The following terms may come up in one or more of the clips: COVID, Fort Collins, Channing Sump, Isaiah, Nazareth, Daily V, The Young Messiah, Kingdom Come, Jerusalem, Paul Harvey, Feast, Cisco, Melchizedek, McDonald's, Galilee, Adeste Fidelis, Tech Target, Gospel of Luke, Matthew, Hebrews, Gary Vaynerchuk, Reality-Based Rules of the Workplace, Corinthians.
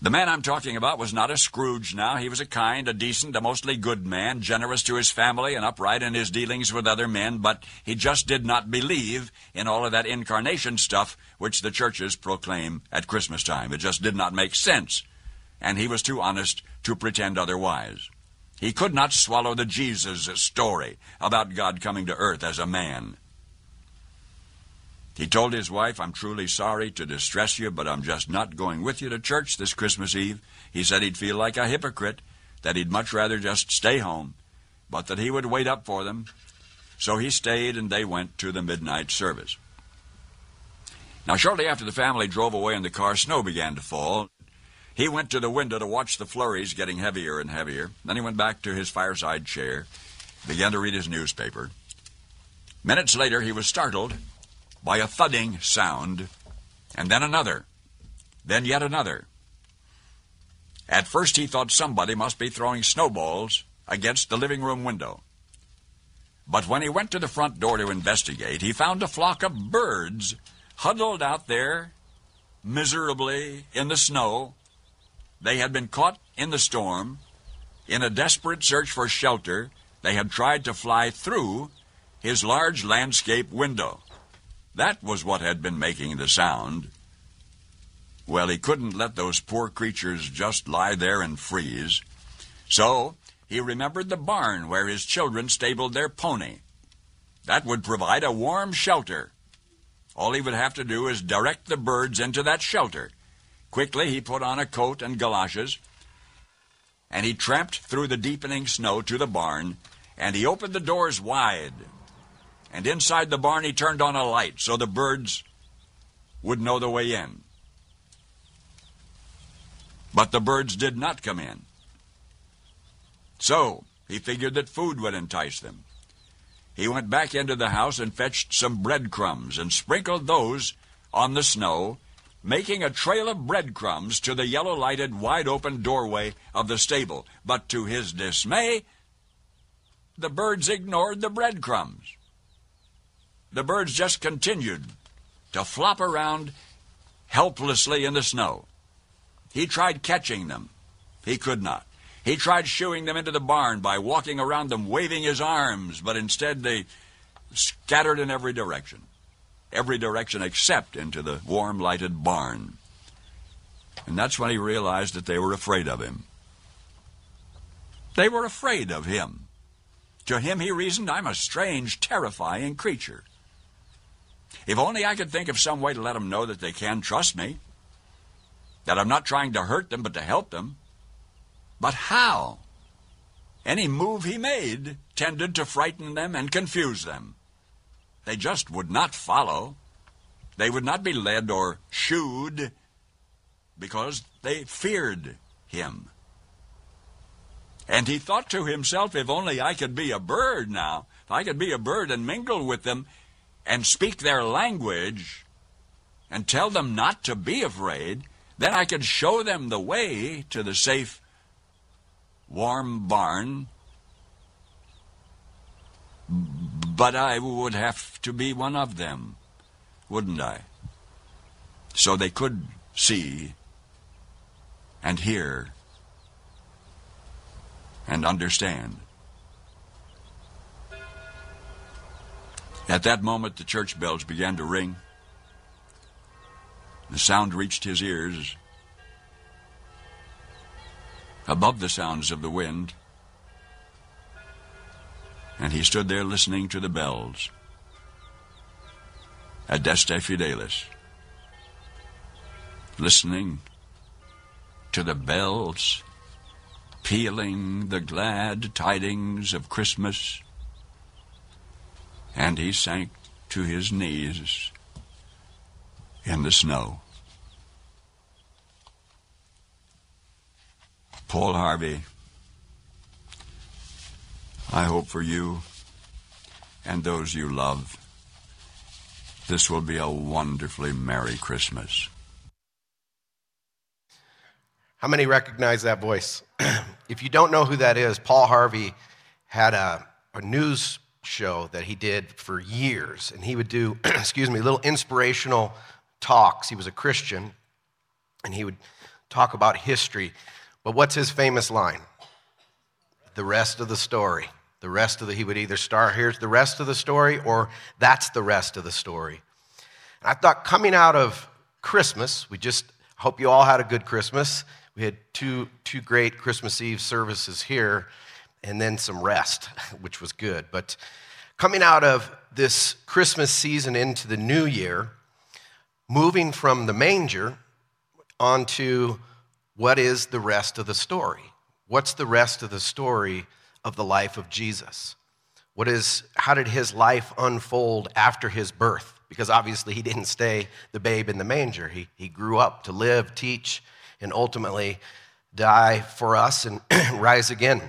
The man I'm talking about was not a Scrooge now. He was a kind, a decent, a mostly good man, generous to his family and upright in his dealings with other men, but he just did not believe in all of that incarnation stuff which the churches proclaim at Christmas time. It just did not make sense, and he was too honest to pretend otherwise. He could not swallow the Jesus story about God coming to earth as a man. He told his wife, "I'm truly sorry to distress you, but I'm just not going with you to church this Christmas Eve." He said he'd feel like a hypocrite, that he'd much rather just stay home, but that he would wait up for them. So he stayed, and they went to the midnight service. Now, shortly after the family drove away in the car, snow began to fall. He went to the window to watch the flurries getting heavier and heavier. Then he went back to his fireside chair, began to read his newspaper. Minutes later, he was startled by a thudding sound, and then another, then yet another. At first he thought somebody must be throwing snowballs against the living room window. But when he went to the front door to investigate, he found a flock of birds huddled out there miserably in the snow. They had been caught in the storm. In a desperate search for shelter, they had tried to fly through his large landscape window. That was what had been making the sound. Well, he couldn't let those poor creatures just lie there and freeze. So he remembered the barn where his children stabled their pony. That would provide a warm shelter. All he would have to do is direct the birds into that shelter. Quickly, he put on a coat and galoshes, and he tramped through the deepening snow to the barn, and he opened the doors wide. And inside the barn he turned on a light so the birds would know the way in. But the birds did not come in. So he figured that food would entice them. He went back into the house and fetched some breadcrumbs and sprinkled those on the snow, making a trail of breadcrumbs to the yellow-lighted, wide-open doorway of the stable. But to his dismay, the birds ignored the breadcrumbs. The birds just continued to flop around helplessly in the snow. He tried catching them. He could not. He tried shooing them into the barn by walking around them, waving his arms, but instead they scattered in every direction except into the warm, lighted barn. And that's when he realized that they were afraid of him. They were afraid of him. To him, he reasoned, "I'm a strange, terrifying creature. If only I could think of some way to let them know that they can trust me, that I'm not trying to hurt them but to help them." But how? Any move he made tended to frighten them and confuse them. They just would not follow. They would not be led or shooed because they feared him. And he thought to himself, "If only I could be a bird now, if I could be a bird and mingle with them and speak their language and tell them not to be afraid, then I could show them the way to the safe, warm barn. But I would have to be one of them, wouldn't I?" So they could see and hear and understand. At that moment, the church bells began to ring. The sound reached his ears. Above the sounds of the wind, and he stood there listening to the bells. Adeste Fidelis, listening to the bells pealing the glad tidings of Christmas, and he sank to his knees in the snow. Paul Harvey, I hope for you and those you love, this will be a wonderfully merry Christmas. How many recognize that voice? If you don't know who that is, Paul Harvey had a news show that he did for years, and he would do, little inspirational talks. He was a Christian, and he would talk about history, but what's his famous line? The rest of the story. The rest of the, he would either start, here's the rest of the story, or that's the rest of the story. And I thought coming out of Christmas, we just, hope you all had a good Christmas. We had two great Christmas Eve services here, and then some rest, which was good. But coming out of this Christmas season into the new year, moving from the manger onto what is the rest of the story? What's the rest of the story of the life of Jesus? How did his life unfold after his birth? Because obviously he didn't stay the babe in the manger. He grew up to live, teach, and ultimately die for us and rise again.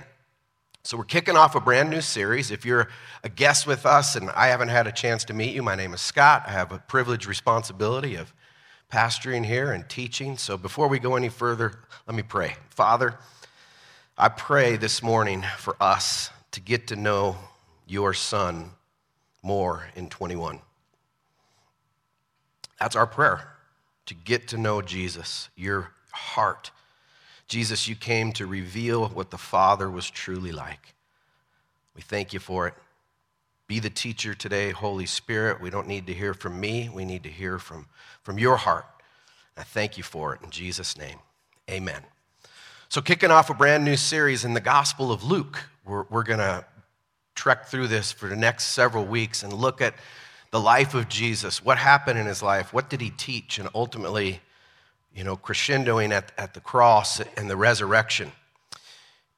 So we're kicking off a brand new series. If you're a guest with us and I haven't had a chance to meet you, my name is Scott. I have a privileged responsibility of pastoring here and teaching. So before we go any further, let me pray. Father, I pray this morning for us to get to know your Son more in 21. That's our prayer, to get to know Jesus, your heart. Jesus, you came to reveal what the Father was truly like. We thank you for it. Be the teacher today, Holy Spirit. We don't need to hear from me. We need to hear from your heart. I thank you for it in Jesus' name. Amen. So kicking off a brand new series in the Gospel of Luke. We're going to trek through this for the next several weeks and look at the life of Jesus, what happened in his life, what did he teach, and ultimately, you know, crescendoing at the cross and the resurrection.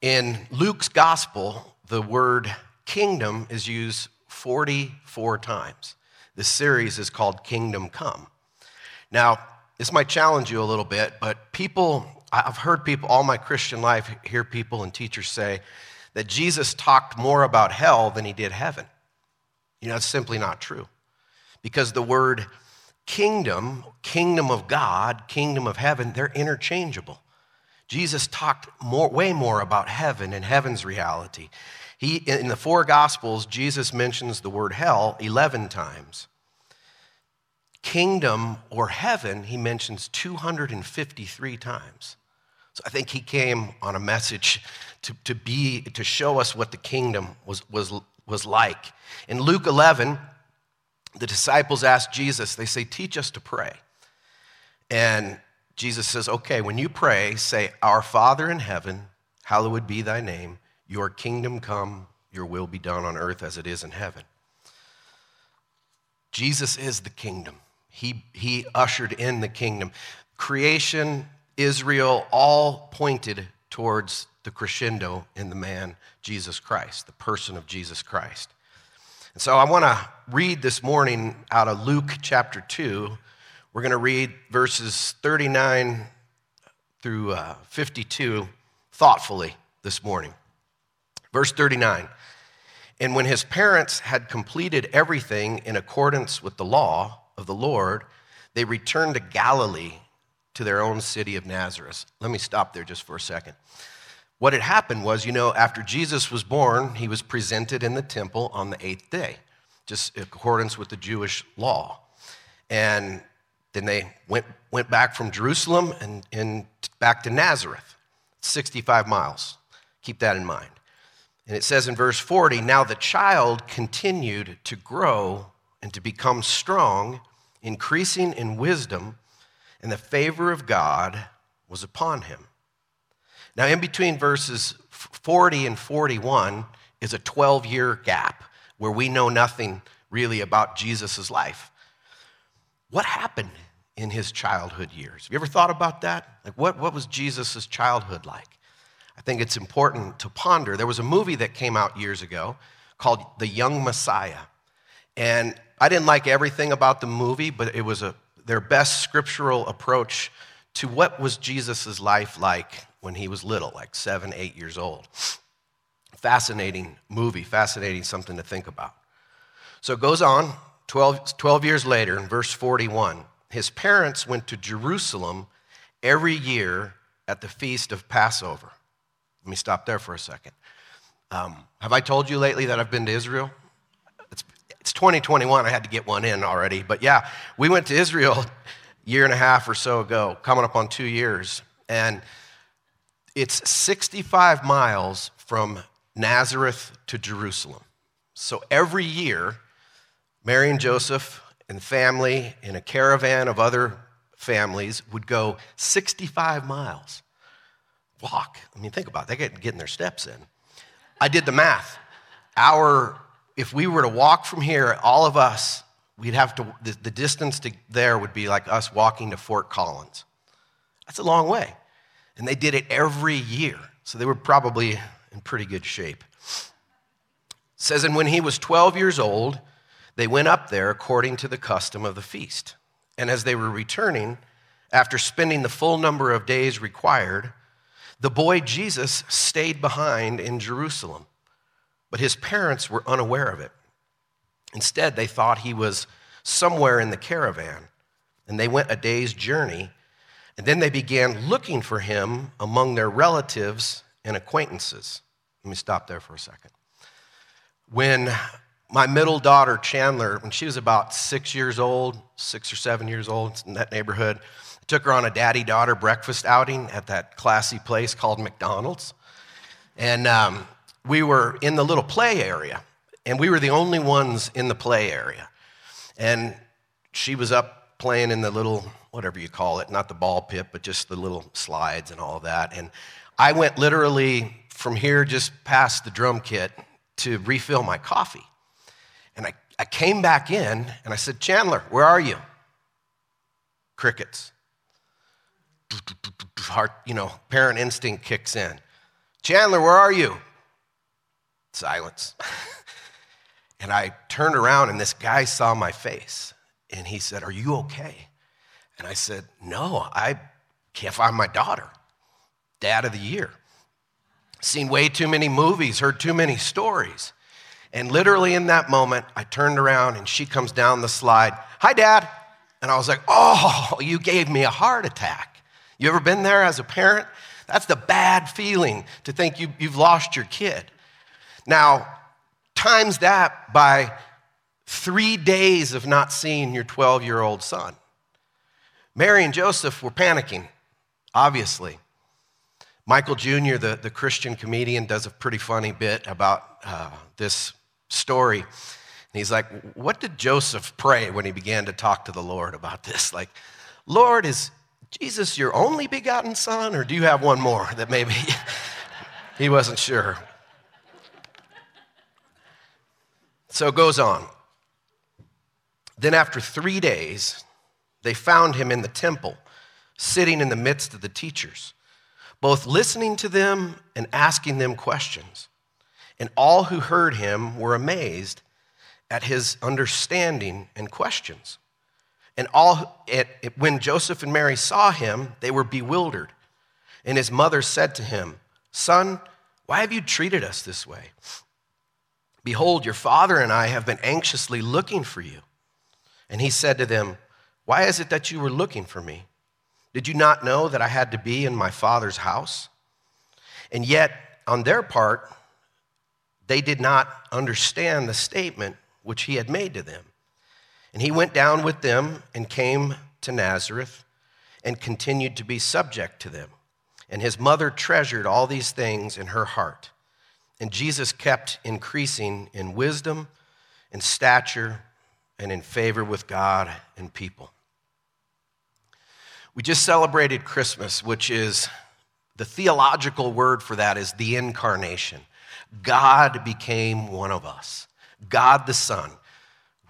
In Luke's gospel, the word kingdom is used 44 times. The series is called Kingdom Come. Now, this might challenge you a little bit, but I've heard people all my Christian life hear people and teachers say that Jesus talked more about hell than he did heaven. You know, it's simply not true. Because the word kingdom, kingdom of God, kingdom of heaven, they're interchangeable. Jesus talked way more about heaven and heaven's reality. In the four Gospels, Jesus mentions the word hell 11 times. Kingdom or heaven, he mentions 253 times. So I think he came on a message to show us what the kingdom was like. In Luke 11, the disciples asked Jesus, they say, teach us to pray. And Jesus says, okay, when you pray, say, our Father in heaven, hallowed be thy name, your kingdom come, your will be done on earth as it is in heaven. Jesus is the kingdom. He ushered in the kingdom. Creation, Israel, all pointed towards the crescendo in the man, Jesus Christ, the person of Jesus Christ. And so I want to read this morning out of Luke chapter 2. We're going to read verses 39 through 52 thoughtfully this morning. Verse 39, and when his parents had completed everything in accordance with the law of the Lord, they returned to Galilee to their own city of Nazareth. Let me stop there just for a second. What had happened was, you know, after Jesus was born, he was presented in the temple on the eighth day, just in accordance with the Jewish law. And then they went back from Jerusalem and back to Nazareth, 65 miles. Keep that in mind. And it says in verse 40, now the child continued to grow and to become strong, increasing in wisdom, and the favor of God was upon him. Now, in between verses 40 and 41 is a 12-year gap where we know nothing really about Jesus' life. What happened in his childhood years? Have you ever thought about that? Like, what was Jesus' childhood like? I think it's important to ponder. There was a movie that came out years ago called The Young Messiah. And I didn't like everything about the movie, but it was their best scriptural approach to what was Jesus' life like when he was little, like 7, 8 years old. Fascinating movie, fascinating something to think about. So it goes on, 12 years later, in verse 41, his parents went to Jerusalem every year at the Feast of Passover. Let me stop there for a second. Have I told you lately that I've been to Israel? It's 2021, I had to get one in already, but yeah, we went to Israel a year and a half or so ago, coming up on 2 years. And it's 65 miles from Nazareth to Jerusalem. So every year, Mary and Joseph and family in a caravan of other families would go 65 miles. Walk. I mean, think about it. They're getting their steps in. I did the math. If we were to walk from here, all of us, we'd have to, the distance to there would be like us walking to Fort Collins. That's a long way. And they did it every year. So they were probably in pretty good shape. It says, and when he was 12 years old, they went up there according to the custom of the feast. And as they were returning, after spending the full number of days required, the boy Jesus stayed behind in Jerusalem, but his parents were unaware of it. Instead, they thought he was somewhere in the caravan, and they went a day's journey, and then they began looking for him among their relatives and acquaintances. Let me stop there for a second. When my middle daughter, Chandler, when she was about 6 or 7 years old, in that neighborhood, I took her on a daddy-daughter breakfast outing at that classy place called McDonald's. And we were in the little play area, and we were the only ones in the play area. And she was up playing in the little, whatever you call it, not the ball pit, but just the little slides and all that. And I went literally from here just past the drum kit to refill my coffee. And I came back in, and I said, Chandler, where are you? Crickets. Heart, parent instinct kicks in. Chandler, where are you? Silence. And I turned around, and this guy saw my face, and he said, are you okay? And I said, no, I can't find my daughter. Dad of the year. Seen way too many movies, heard too many stories. And literally in that moment, I turned around and she comes down the slide, hi, Dad. And I was like, oh, you gave me a heart attack. You ever been there as a parent? That's the bad feeling to think you've lost your kid. Now, times that by 3 days of not seeing your 12-year-old son. Mary and Joseph were panicking, obviously. Michael Jr., the Christian comedian, does a pretty funny bit about this story. And he's like, what did Joseph pray when he began to talk to the Lord about this? Like, Lord, is Jesus your only begotten son, or do you have one more that maybe he wasn't sure? So it goes on. Then after 3 days, they found him in the temple, sitting in the midst of the teachers, both listening to them and asking them questions. And all who heard him were amazed at his understanding and questions. And when Joseph and Mary saw him, they were bewildered. And his mother said to him, son, why have you treated us this way? Behold, your father and I have been anxiously looking for you. And he said to them, why is it that you were looking for me? Did you not know that I had to be in my father's house? And yet, on their part, they did not understand the statement which he had made to them. And he went down with them and came to Nazareth and continued to be subject to them. And his mother treasured all these things in her heart. And Jesus kept increasing in wisdom and stature and in favor with God and people. We just celebrated Christmas, which is, the theological word for that is the incarnation. God became one of us. God the Son.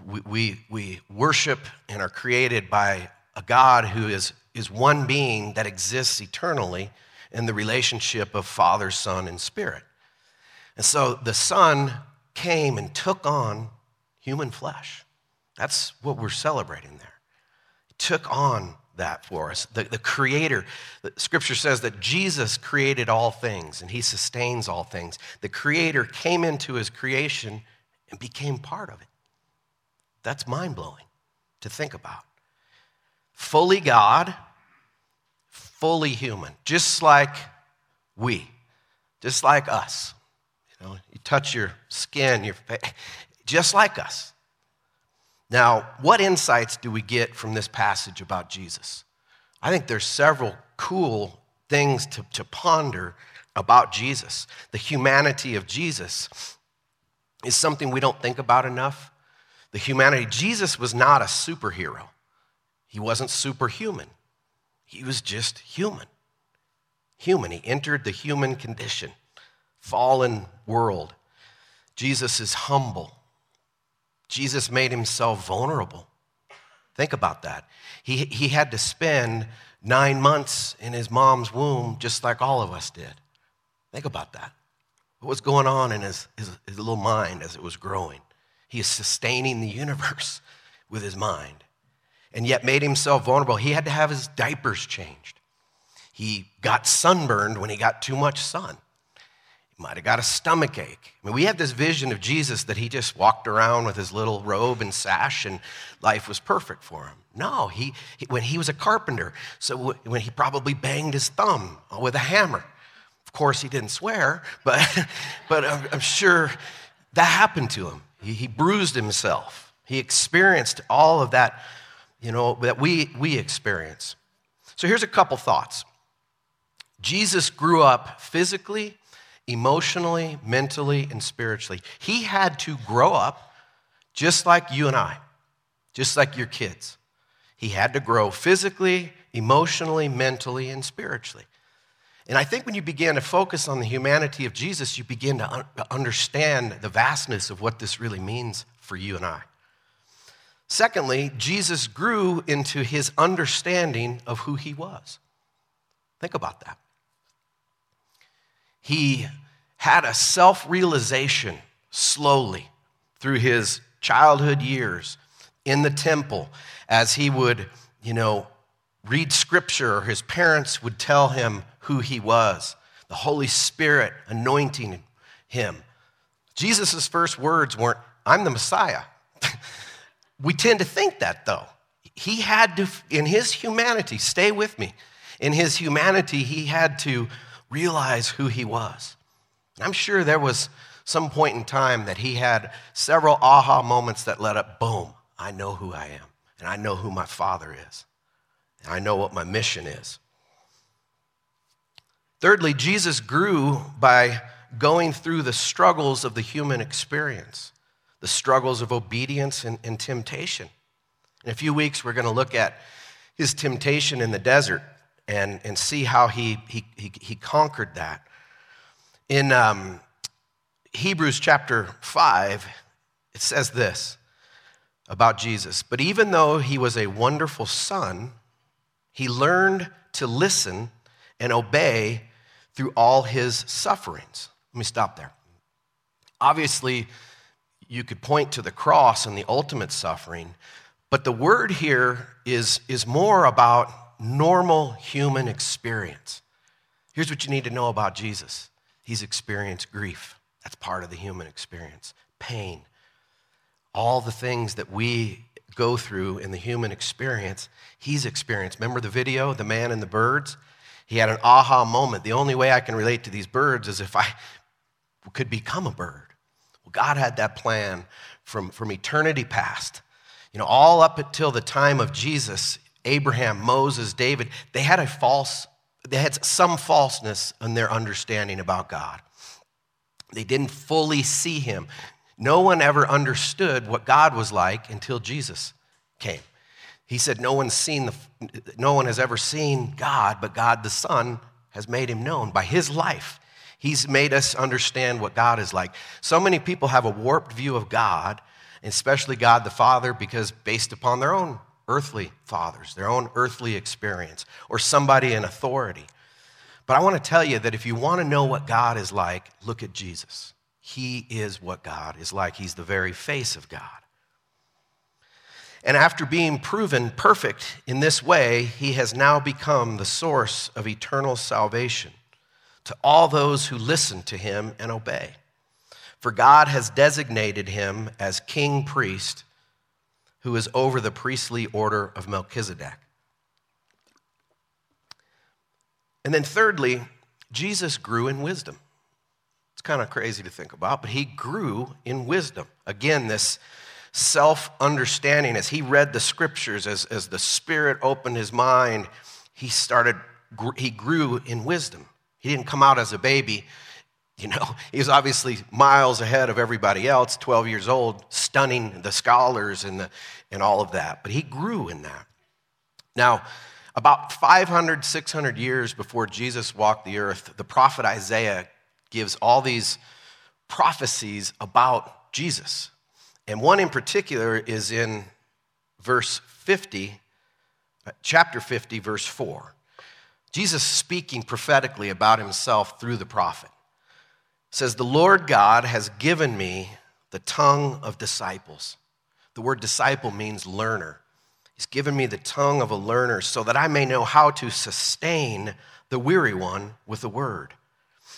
We worship and are created by a God who is one being that exists eternally in the relationship of Father, Son, and Spirit. And so the Son came and took on human flesh. That's what we're celebrating there. He took on that for us. The Creator, the Scripture says that Jesus created all things and he sustains all things. The Creator came into his creation and became part of it. That's mind-blowing to think about. Fully God, fully human, just like we, just like us. You touch your skin, your face, just like us. Now, what insights do we get from this passage about Jesus? I think there's several cool things to ponder about Jesus. The humanity of Jesus is something we don't think about enough. The humanity, Jesus was not a superhero. He wasn't superhuman. He was just human. He entered the human condition, fallen world. Jesus is humble. Jesus made himself vulnerable. Think about that. He had to spend 9 months in his mom's womb just like all of us did. Think about that. What was going on in his little mind as it was growing? He is sustaining the universe with his mind and yet made himself vulnerable. He had to have his diapers changed. He got sunburned when he got too much sun. He might have got a stomach ache. I mean, we have this vision of Jesus that he just walked around with his little robe and sash and life was perfect for him. No, when he was a carpenter, so when he probably banged his thumb with a hammer. Of course, he didn't swear, but I'm sure that happened to him. He bruised himself. He experienced all of that, that we experience. So here's a couple thoughts. Jesus grew up physically, emotionally, mentally, and spiritually. He had to grow up just like you and I, just like your kids. He had to grow physically, emotionally, mentally, and spiritually. And I think when you begin to focus on the humanity of Jesus, you begin to understand the vastness of what this really means for you and I. Secondly, Jesus grew into his understanding of who he was. Think about that. He had a self-realization slowly through his childhood years in the temple as he would, read scripture, or his parents would tell him who he was. The Holy Spirit anointing him. Jesus' first words weren't, "I'm the Messiah." We tend to think that, though. He had to, in his humanity, stay with me. In his humanity, he had to realize who he was. I'm sure there was some point in time that he had several aha moments that led up, boom, I know who I am, and I know who my Father is, and I know what my mission is. Thirdly, Jesus grew by going through the struggles of the human experience, the struggles of obedience and temptation. In a few weeks, we're going to look at his temptation in the desert and see how he conquered that. In Hebrews chapter 5, it says this about Jesus: "But even though he was a wonderful son, he learned to listen and obey through all his sufferings." Let me stop there. Obviously, you could point to the cross and the ultimate suffering, but the word here is more about normal human experience. Here's what you need to know about Jesus. He's experienced grief. That's part of the human experience. Pain. All the things that we go through in the human experience, he's experienced. Remember the video, The Man and the Birds? He had an aha moment. The only way I can relate to these birds is if I could become a bird. Well, God had that plan from eternity past. All up until the time of Jesus, Abraham, Moses, David, they had some falseness in their understanding about God. They didn't fully see him. No one ever understood what God was like until Jesus came. He said, "No one has ever seen God, but God the Son has made him known by his life." He's made us understand what God is like. So many people have a warped view of God, especially God the Father, because based upon their own earthly fathers, their own earthly experience, or somebody in authority. But I want to tell you that if you want to know what God is like, look at Jesus. He is what God is like. He's the very face of God. And after being proven perfect in this way, he has now become the source of eternal salvation to all those who listen to him and obey. For God has designated him as king priest who is over the priestly order of Melchizedek. And then thirdly, Jesus grew in wisdom. It's kind of crazy to think about, but he grew in wisdom. Again, this self-understanding, as he read the scriptures, as the Spirit opened his mind, he started he grew in wisdom. He didn't come out as a baby. You know, he was obviously miles ahead of everybody else, 12 years old, stunning the scholars and all of that. But he grew in that. Now, about 500, 600 years before Jesus walked the earth, the prophet Isaiah gives all these prophecies about Jesus. And one in particular is in verse 50, chapter 50, verse 4. Jesus speaking prophetically about himself through the prophet. It says, "The Lord God has given me the tongue of disciples." The word disciple means learner. He's given me the tongue of a learner so that I may know how to sustain the weary one with the word.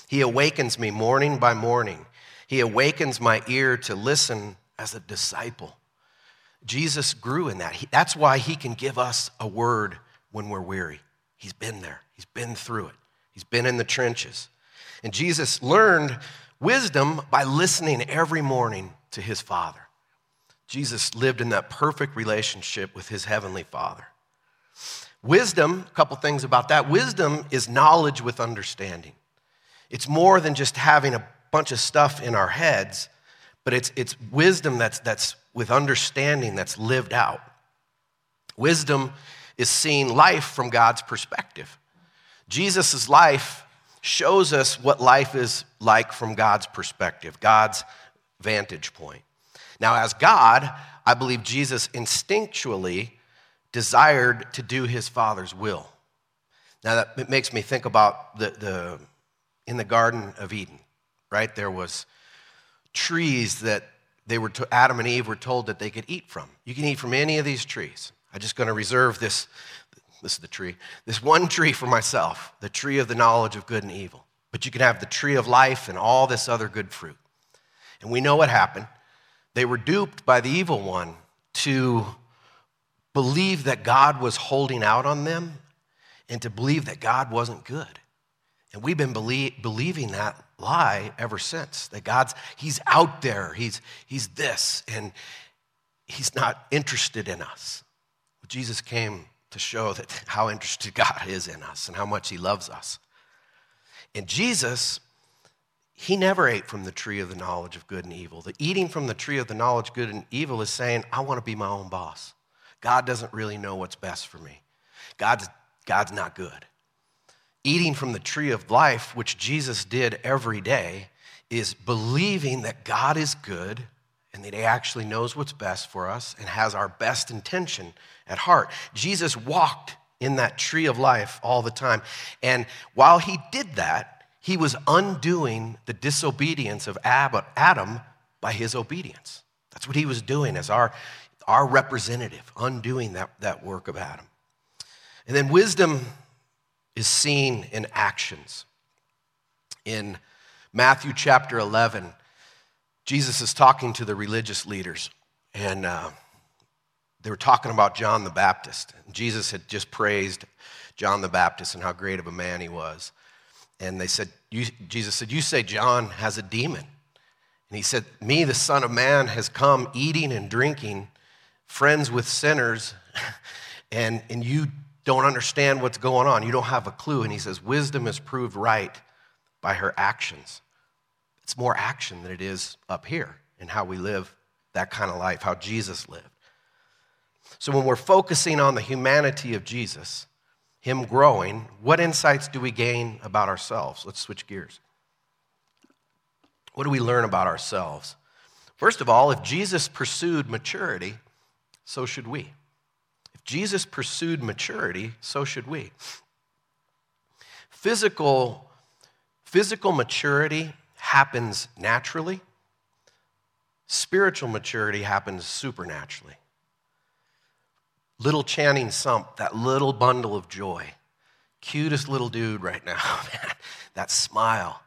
He awakens me morning by morning. He awakens my ear to listen as a disciple. Jesus grew in that. That's why he can give us a word when we're weary. He's been there. He's been through it. He's been in the trenches. And Jesus learned wisdom by listening every morning to his Father. Jesus lived in that perfect relationship with his heavenly Father. Wisdom, a couple things about that. Wisdom is knowledge with understanding. It's more than just having a bunch of stuff in our heads, but it's wisdom that's with understanding that's lived out. Wisdom is seeing life from God's perspective. Jesus' life shows us what life is like from God's perspective, God's vantage point. Now, as God, I believe Jesus instinctually desired to do his Father's will. Now, that it makes me think about in the Garden of Eden, right? There was trees that Adam and Eve were told that they could eat from. You can eat from any of these trees. I'm just going to reserve this is the tree, this one tree for myself, the tree of the knowledge of good and evil. But you can have the tree of life and all this other good fruit. And we know what happened. They were duped by the evil one to believe that God was holding out on them and to believe that God wasn't good. And we've been believing that lie ever since, that he's out there, he's this, and he's not interested in us. Well, Jesus came to show that how interested God is in us and how much he loves us. And Jesus, he never ate from the tree of the knowledge of good and evil. The eating from the tree of the knowledge of good and evil is saying, I want to be my own boss. God doesn't really know what's best for me. God's not good. Eating from the tree of life, which Jesus did every day, is believing that God is good and that he actually knows what's best for us and has our best intention at heart. Jesus walked in that tree of life all the time. And while he did that, he was undoing the disobedience of Adam by his obedience. That's what he was doing as our representative, undoing that work of Adam. And then wisdom is seen in actions. In Matthew chapter 11, Jesus is talking to the religious leaders, and they were talking about John the Baptist. Jesus had just praised John the Baptist and how great of a man he was. And they said, Jesus said, you say John has a demon. And he said, me, the Son of Man, has come eating and drinking, friends with sinners, and you don't understand what's going on. You don't have a clue. And he says, wisdom is proved right by her actions. It's more action than it is up here in how we live that kind of life, how Jesus lived. So when we're focusing on the humanity of Jesus, him growing, what insights do we gain about ourselves? Let's switch gears. What do we learn about ourselves? First of all, if Jesus pursued maturity, so should we. If Jesus pursued maturity, so should we. Physical maturity happens naturally. Spiritual maturity happens supernaturally. Little Channing Sump, that little bundle of joy, cutest little dude right now, man, that smile.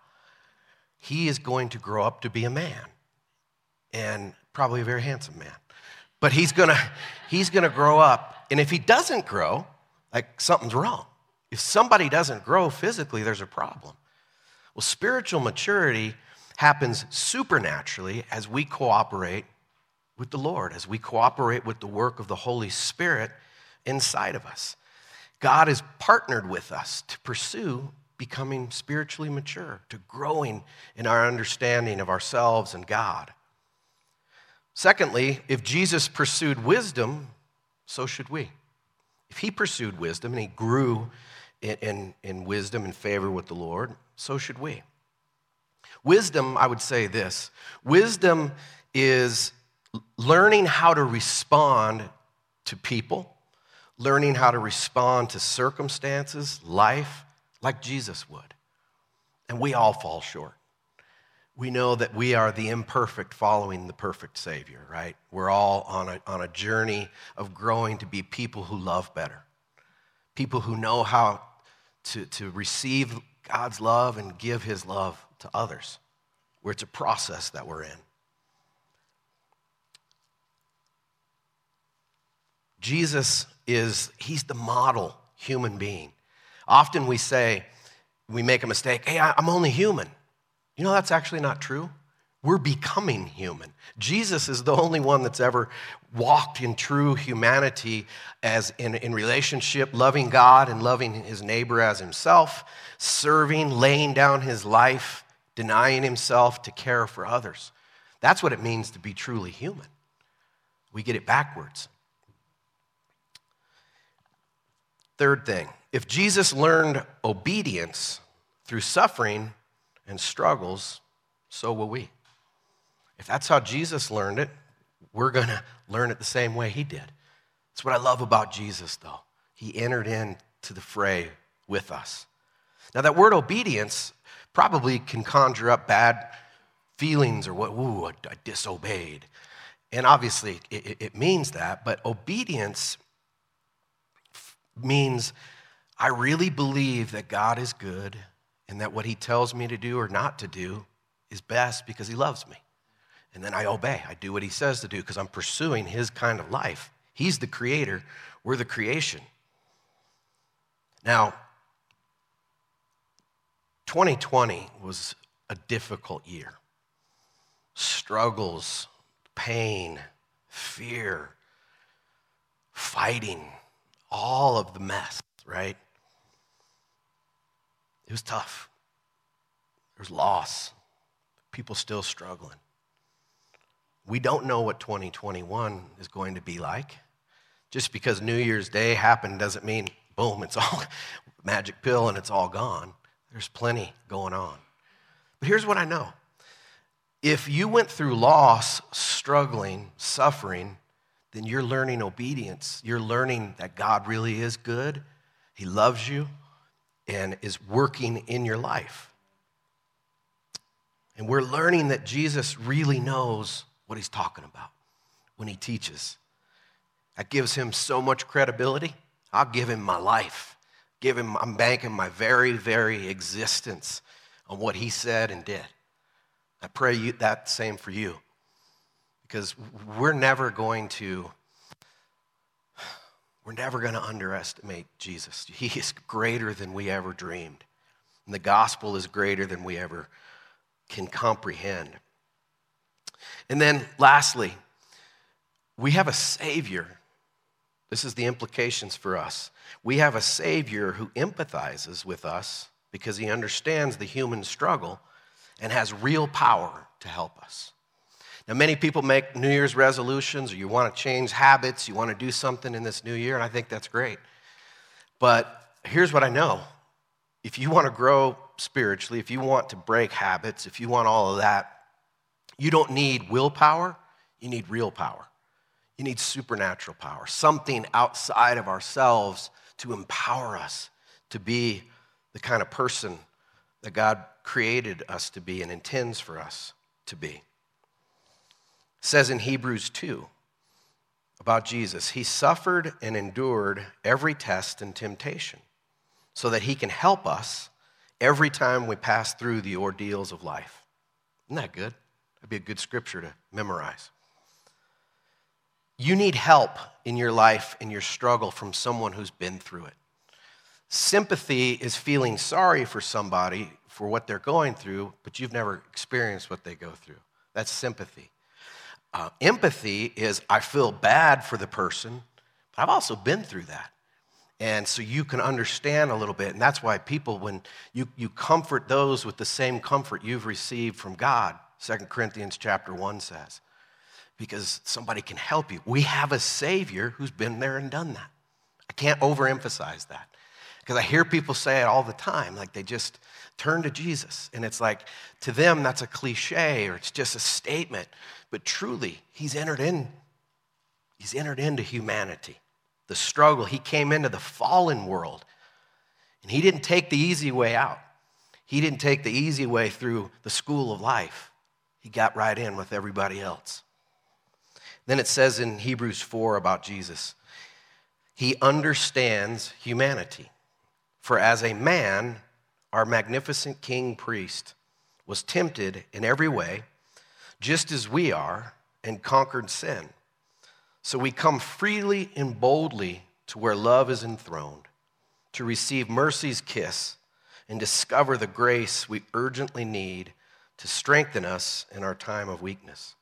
He is going to grow up to be a man, and probably a very handsome man. But he's gonna grow up, and if he doesn't grow, like something's wrong. If somebody doesn't grow physically, there's a problem. Well, spiritual maturity happens supernaturally as we cooperate with the Lord, as we cooperate with the work of the Holy Spirit inside of us. God has partnered with us to pursue becoming spiritually mature, to growing in our understanding of ourselves and God. Secondly, if Jesus pursued wisdom, so should we. If he pursued wisdom and he grew in wisdom and favor with the Lord, so should we. Wisdom, I would say this, wisdom is learning how to respond to people, learning how to respond to circumstances, life, like Jesus would. And we all fall short. We know that we are the imperfect following the perfect Savior, right? We're all on a journey of growing to be people who love better, people who know how to receive God's love and give his love to others, where it's a process that we're in. Jesus he's the model human being. Often we say, we make a mistake, hey, I'm only human. You know, that's actually not true. We're becoming human. Jesus is the only one that's ever walked in true humanity as in relationship, loving God and loving his neighbor as himself, serving, laying down his life, denying himself to care for others. That's what it means to be truly human. We get it backwards. Third thing, if Jesus learned obedience through suffering and struggles, so will we. If that's how Jesus learned it, we're going to learn it the same way he did. That's what I love about Jesus, though. He entered into the fray with us. Now, that word obedience probably can conjure up bad feelings or what, ooh, I disobeyed. And obviously, it means that, but obedience means I really believe that God is good and that what he tells me to do or not to do is best because he loves me. And then I obey. I do what he says to do because I'm pursuing his kind of life. He's the creator. We're the creation. Now, 2020 was a difficult year. Struggles, pain, fear, fighting, all of the mess, right? It was tough. There's loss. People still struggling. We don't know what 2021 is going to be like. Just because New Year's Day happened doesn't mean, boom, it's all magic pill and it's all gone. There's plenty going on. But here's what I know. If you went through loss, struggling, suffering, then you're learning obedience. You're learning that God really is good. He loves you and is working in your life. And we're learning that Jesus really knows what he's talking about when he teaches. That gives him so much credibility. I'll give him my life. I'm banking my very, very existence on what he said and did. I pray that same for you. Because we're never going to underestimate Jesus. He is greater than we ever dreamed. And the gospel is greater than we ever can comprehend. And then lastly, we have a Savior. This is the implications for us. We have a Savior who empathizes with us because he understands the human struggle and has real power to help us. Now, many people make New Year's resolutions, or you want to change habits, you want to do something in this new year, and I think that's great. But here's what I know. If you want to grow spiritually, if you want to break habits, if you want all of that, you don't need willpower, you need real power. You need supernatural power, something outside of ourselves to empower us to be the kind of person that God created us to be and intends for us to be. It says in Hebrews 2 about Jesus, he suffered and endured every test and temptation so that he can help us every time we pass through the ordeals of life. Isn't that good? That'd be a good scripture to memorize. You need help in your life and your struggle from someone who's been through it. Sympathy is feeling sorry for somebody for what they're going through, but you've never experienced what they go through. That's sympathy. Empathy is I feel bad for the person, but I've also been through that. And so you can understand a little bit. And that's why people, when you comfort those with the same comfort you've received from God, 2 Corinthians chapter 1 says, because somebody can help you. We have a Savior who's been there and done that. I can't overemphasize that, because I hear people say it all the time, like they just turn to Jesus. And it's like, to them, that's a cliche or it's just a statement. But truly, he's entered into humanity. The struggle. He came into the fallen world, and he didn't take the easy way out. He didn't take the easy way through the school of life. He got right in with everybody else. Then it says in Hebrews 4 about Jesus, he understands humanity. For as a man, our magnificent king priest was tempted in every way, just as we are, and conquered sin. So we come freely and boldly to where love is enthroned, to receive mercy's kiss and discover the grace we urgently need to strengthen us in our time of weakness.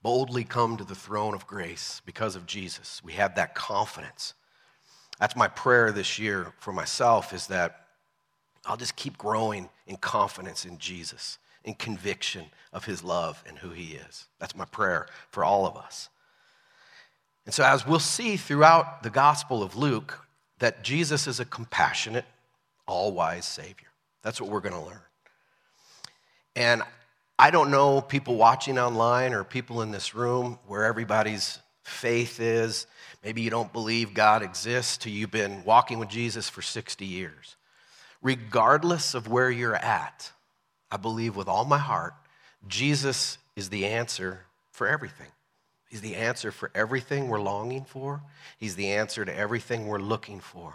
Boldly come to the throne of grace because of Jesus. We have that confidence. That's my prayer this year for myself, is that I'll just keep growing in confidence in Jesus, in conviction of his love and who he is. That's my prayer for all of us. And so as we'll see throughout the Gospel of Luke, that Jesus is a compassionate, all-wise Savior. That's what we're going to learn. And I don't know, people watching online or people in this room, where everybody's faith is. Maybe you don't believe God exists till you've been walking with Jesus for 60 years. Regardless of where you're at, I believe with all my heart, Jesus is the answer for everything. He's the answer for everything we're longing for. He's the answer to everything we're looking for.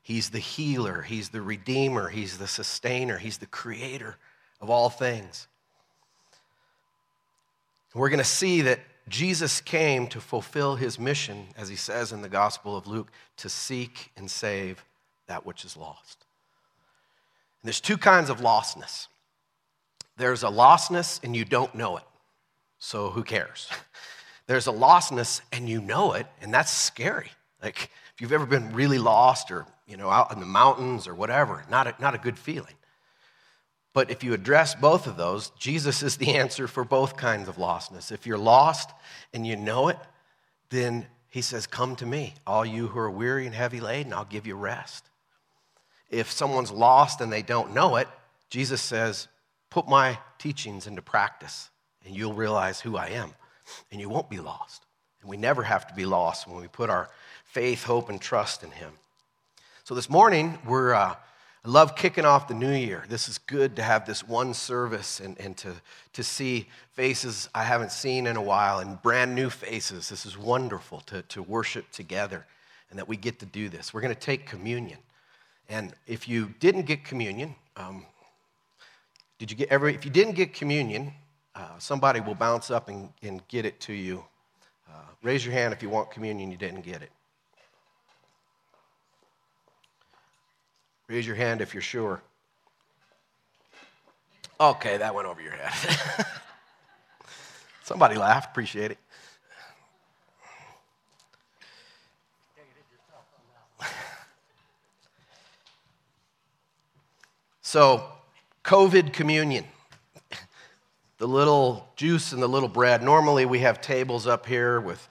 He's the healer. He's the redeemer. He's the sustainer. He's the creator of all things. We're going to see that Jesus came to fulfill his mission, as he says in the Gospel of Luke, to seek and save that which is lost. And there's two kinds of lostness. There's a lostness and you don't know it, so who cares? There's a lostness and you know it, and that's scary. Like, if you've ever been really lost or, out in the mountains or whatever, not a good feeling. But if you address both of those, Jesus is the answer for both kinds of lostness. If you're lost and you know it, then he says, come to me, all you who are weary and heavy laden, I'll give you rest. If someone's lost and they don't know it, Jesus says, put my teachings into practice, and you'll realize who I am, and you won't be lost. And we never have to be lost when we put our faith, hope, and trust in him. So this morning, I love kicking off the new year. This is good to have this one service and to see faces I haven't seen in a while and brand new faces. This is wonderful to worship together and that we get to do this. We're going to take communion. And if you didn't get communion, if you didn't get communion, somebody will bounce up and get it to you. Raise your hand if you want communion, you didn't get it. Raise your hand if you're sure. Okay, that went over your head. Somebody laughed, appreciate it. So, COVID communion, the little juice and the little bread. Normally we have tables up here with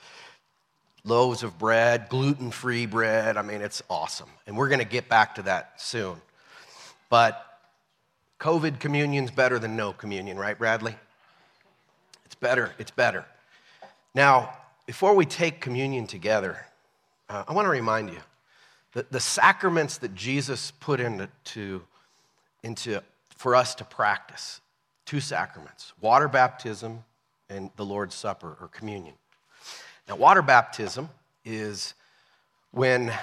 loaves of bread, gluten-free bread. I mean, it's awesome. And we're going to get back to that soon. But COVID communion's better than no communion, right, Bradley? It's better. Now, before we take communion together, I want to remind you that the sacraments that Jesus put into for us to practice, two sacraments, water baptism and the Lord's Supper or communion. Now, water baptism is when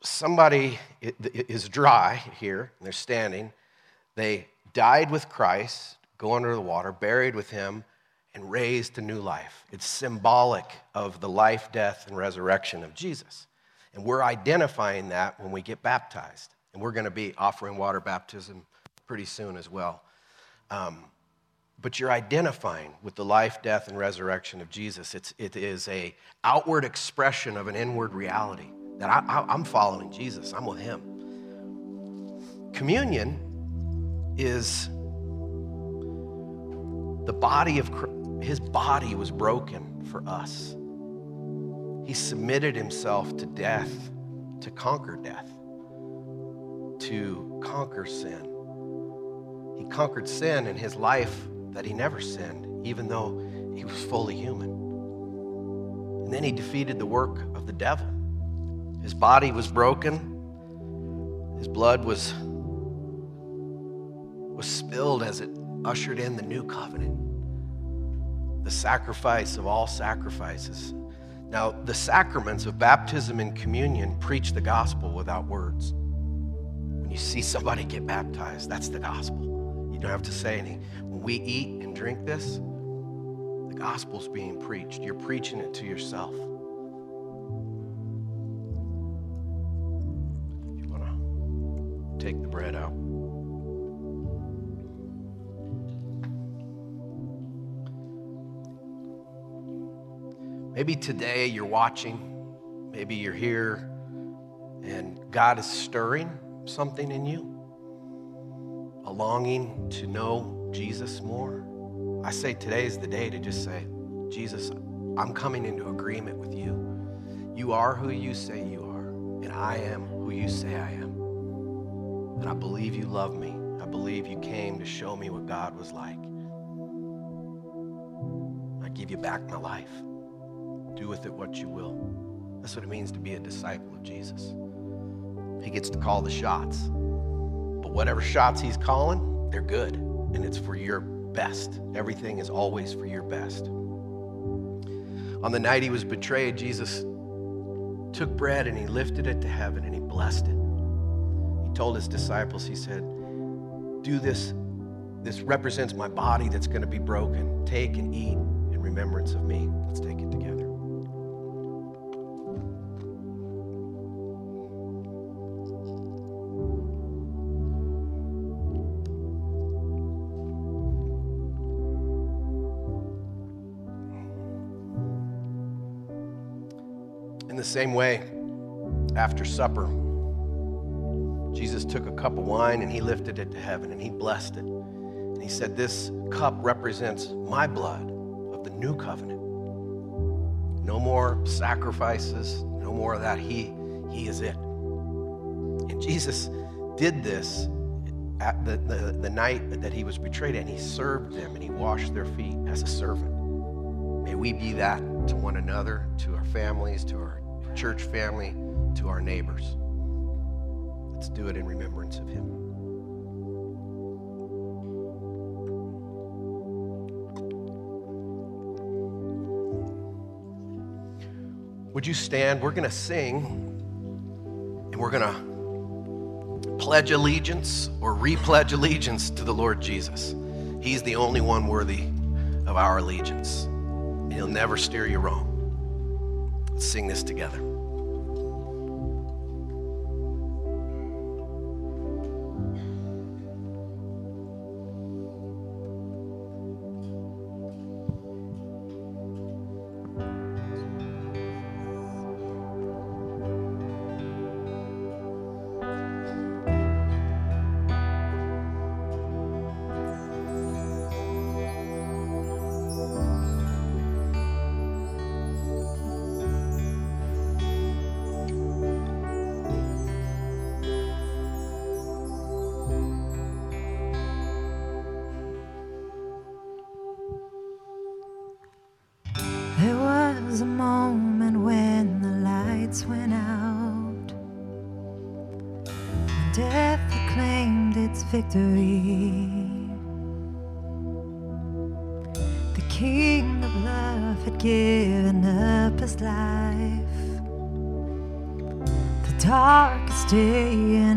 somebody is dry here, and they're standing, they died with Christ, go under the water, buried with him, and raised to new life. It's symbolic of the life, death, and resurrection of Jesus. And we're identifying that when we get baptized. And we're going to be offering water baptism pretty soon as well. but you're identifying with the life, death, and resurrection of Jesus. It is a outward expression of an inward reality that I'm following Jesus. I'm with him. Communion is the body of Christ. His body was broken for us. He submitted himself to death, to conquer death, to conquer sin. He conquered sin in his life that he never sinned, even though he was fully human. And then he defeated the work of the devil. His body was broken. His blood was spilled as it ushered in the new covenant, the sacrifice of all sacrifices. Now, the sacraments of baptism and communion preach the gospel without words. When you see somebody get baptized, that's the gospel. You don't have to say anything. When we eat and drink this, the gospel's being preached. You're preaching it to yourself. If you want to take the bread out. Maybe today you're watching, maybe you're here, and God is stirring something in you, a longing to know Jesus more. I say today's the day to just say, Jesus, I'm coming into agreement with you. You are who you say you are, and I am who you say I am. And I believe you love me. I believe you came to show me what God was like. I give you back my life. Do with it what you will. That's what it means to be a disciple of Jesus. He gets to call the shots. But whatever shots he's calling, they're good. And it's for your best. Everything is always for your best. On the night he was betrayed, Jesus took bread and he lifted it to heaven and he blessed it. He told his disciples, he said, do this. This represents my body that's going to be broken. Take and eat in remembrance of me. Let's take it together. In the same way, after supper, Jesus took a cup of wine and he lifted it to heaven and he blessed it. And he said, this cup represents my blood of the new covenant. No more sacrifices, no more of that. He is it. And Jesus did this at the night that he was betrayed, and he served them and he washed their feet as a servant. May we be that to one another, to our families, to our church family, to our neighbors. Let's do it in remembrance of him. Would you stand? We're going to sing, and we're going to pledge allegiance or re-pledge allegiance to the Lord Jesus. He's the only one worthy of our allegiance. He'll never steer you wrong. Let's sing this together.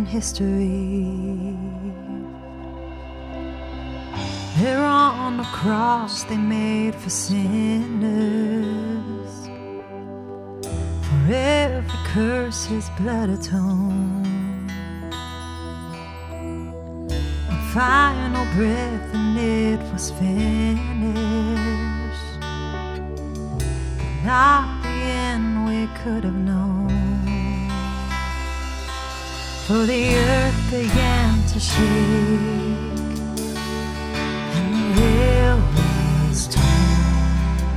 History. There on the cross they made for sinners. For every curse his blood atoned. final breath, and it was finished. But not the end we could have known. For the earth began to shake, and the veil was torn.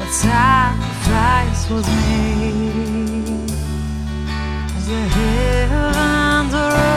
What sacrifice was made as the heavens roared.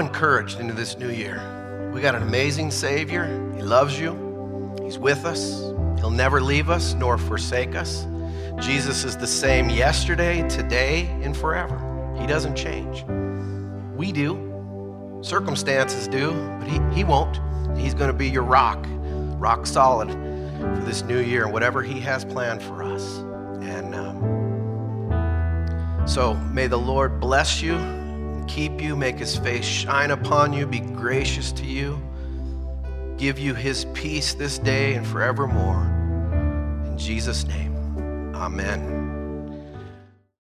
Encouraged into this new year. We got an amazing Savior. He loves you. He's with us. He'll never leave us nor forsake us. Jesus is the same yesterday, today, and forever. He doesn't change. We do. Circumstances do, but he won't. He's going to be your rock solid for this new year and whatever he has planned for us. And So may the Lord bless you, keep you, make his face shine upon you, be gracious to you, give you his peace this day and forevermore. In Jesus' name, amen.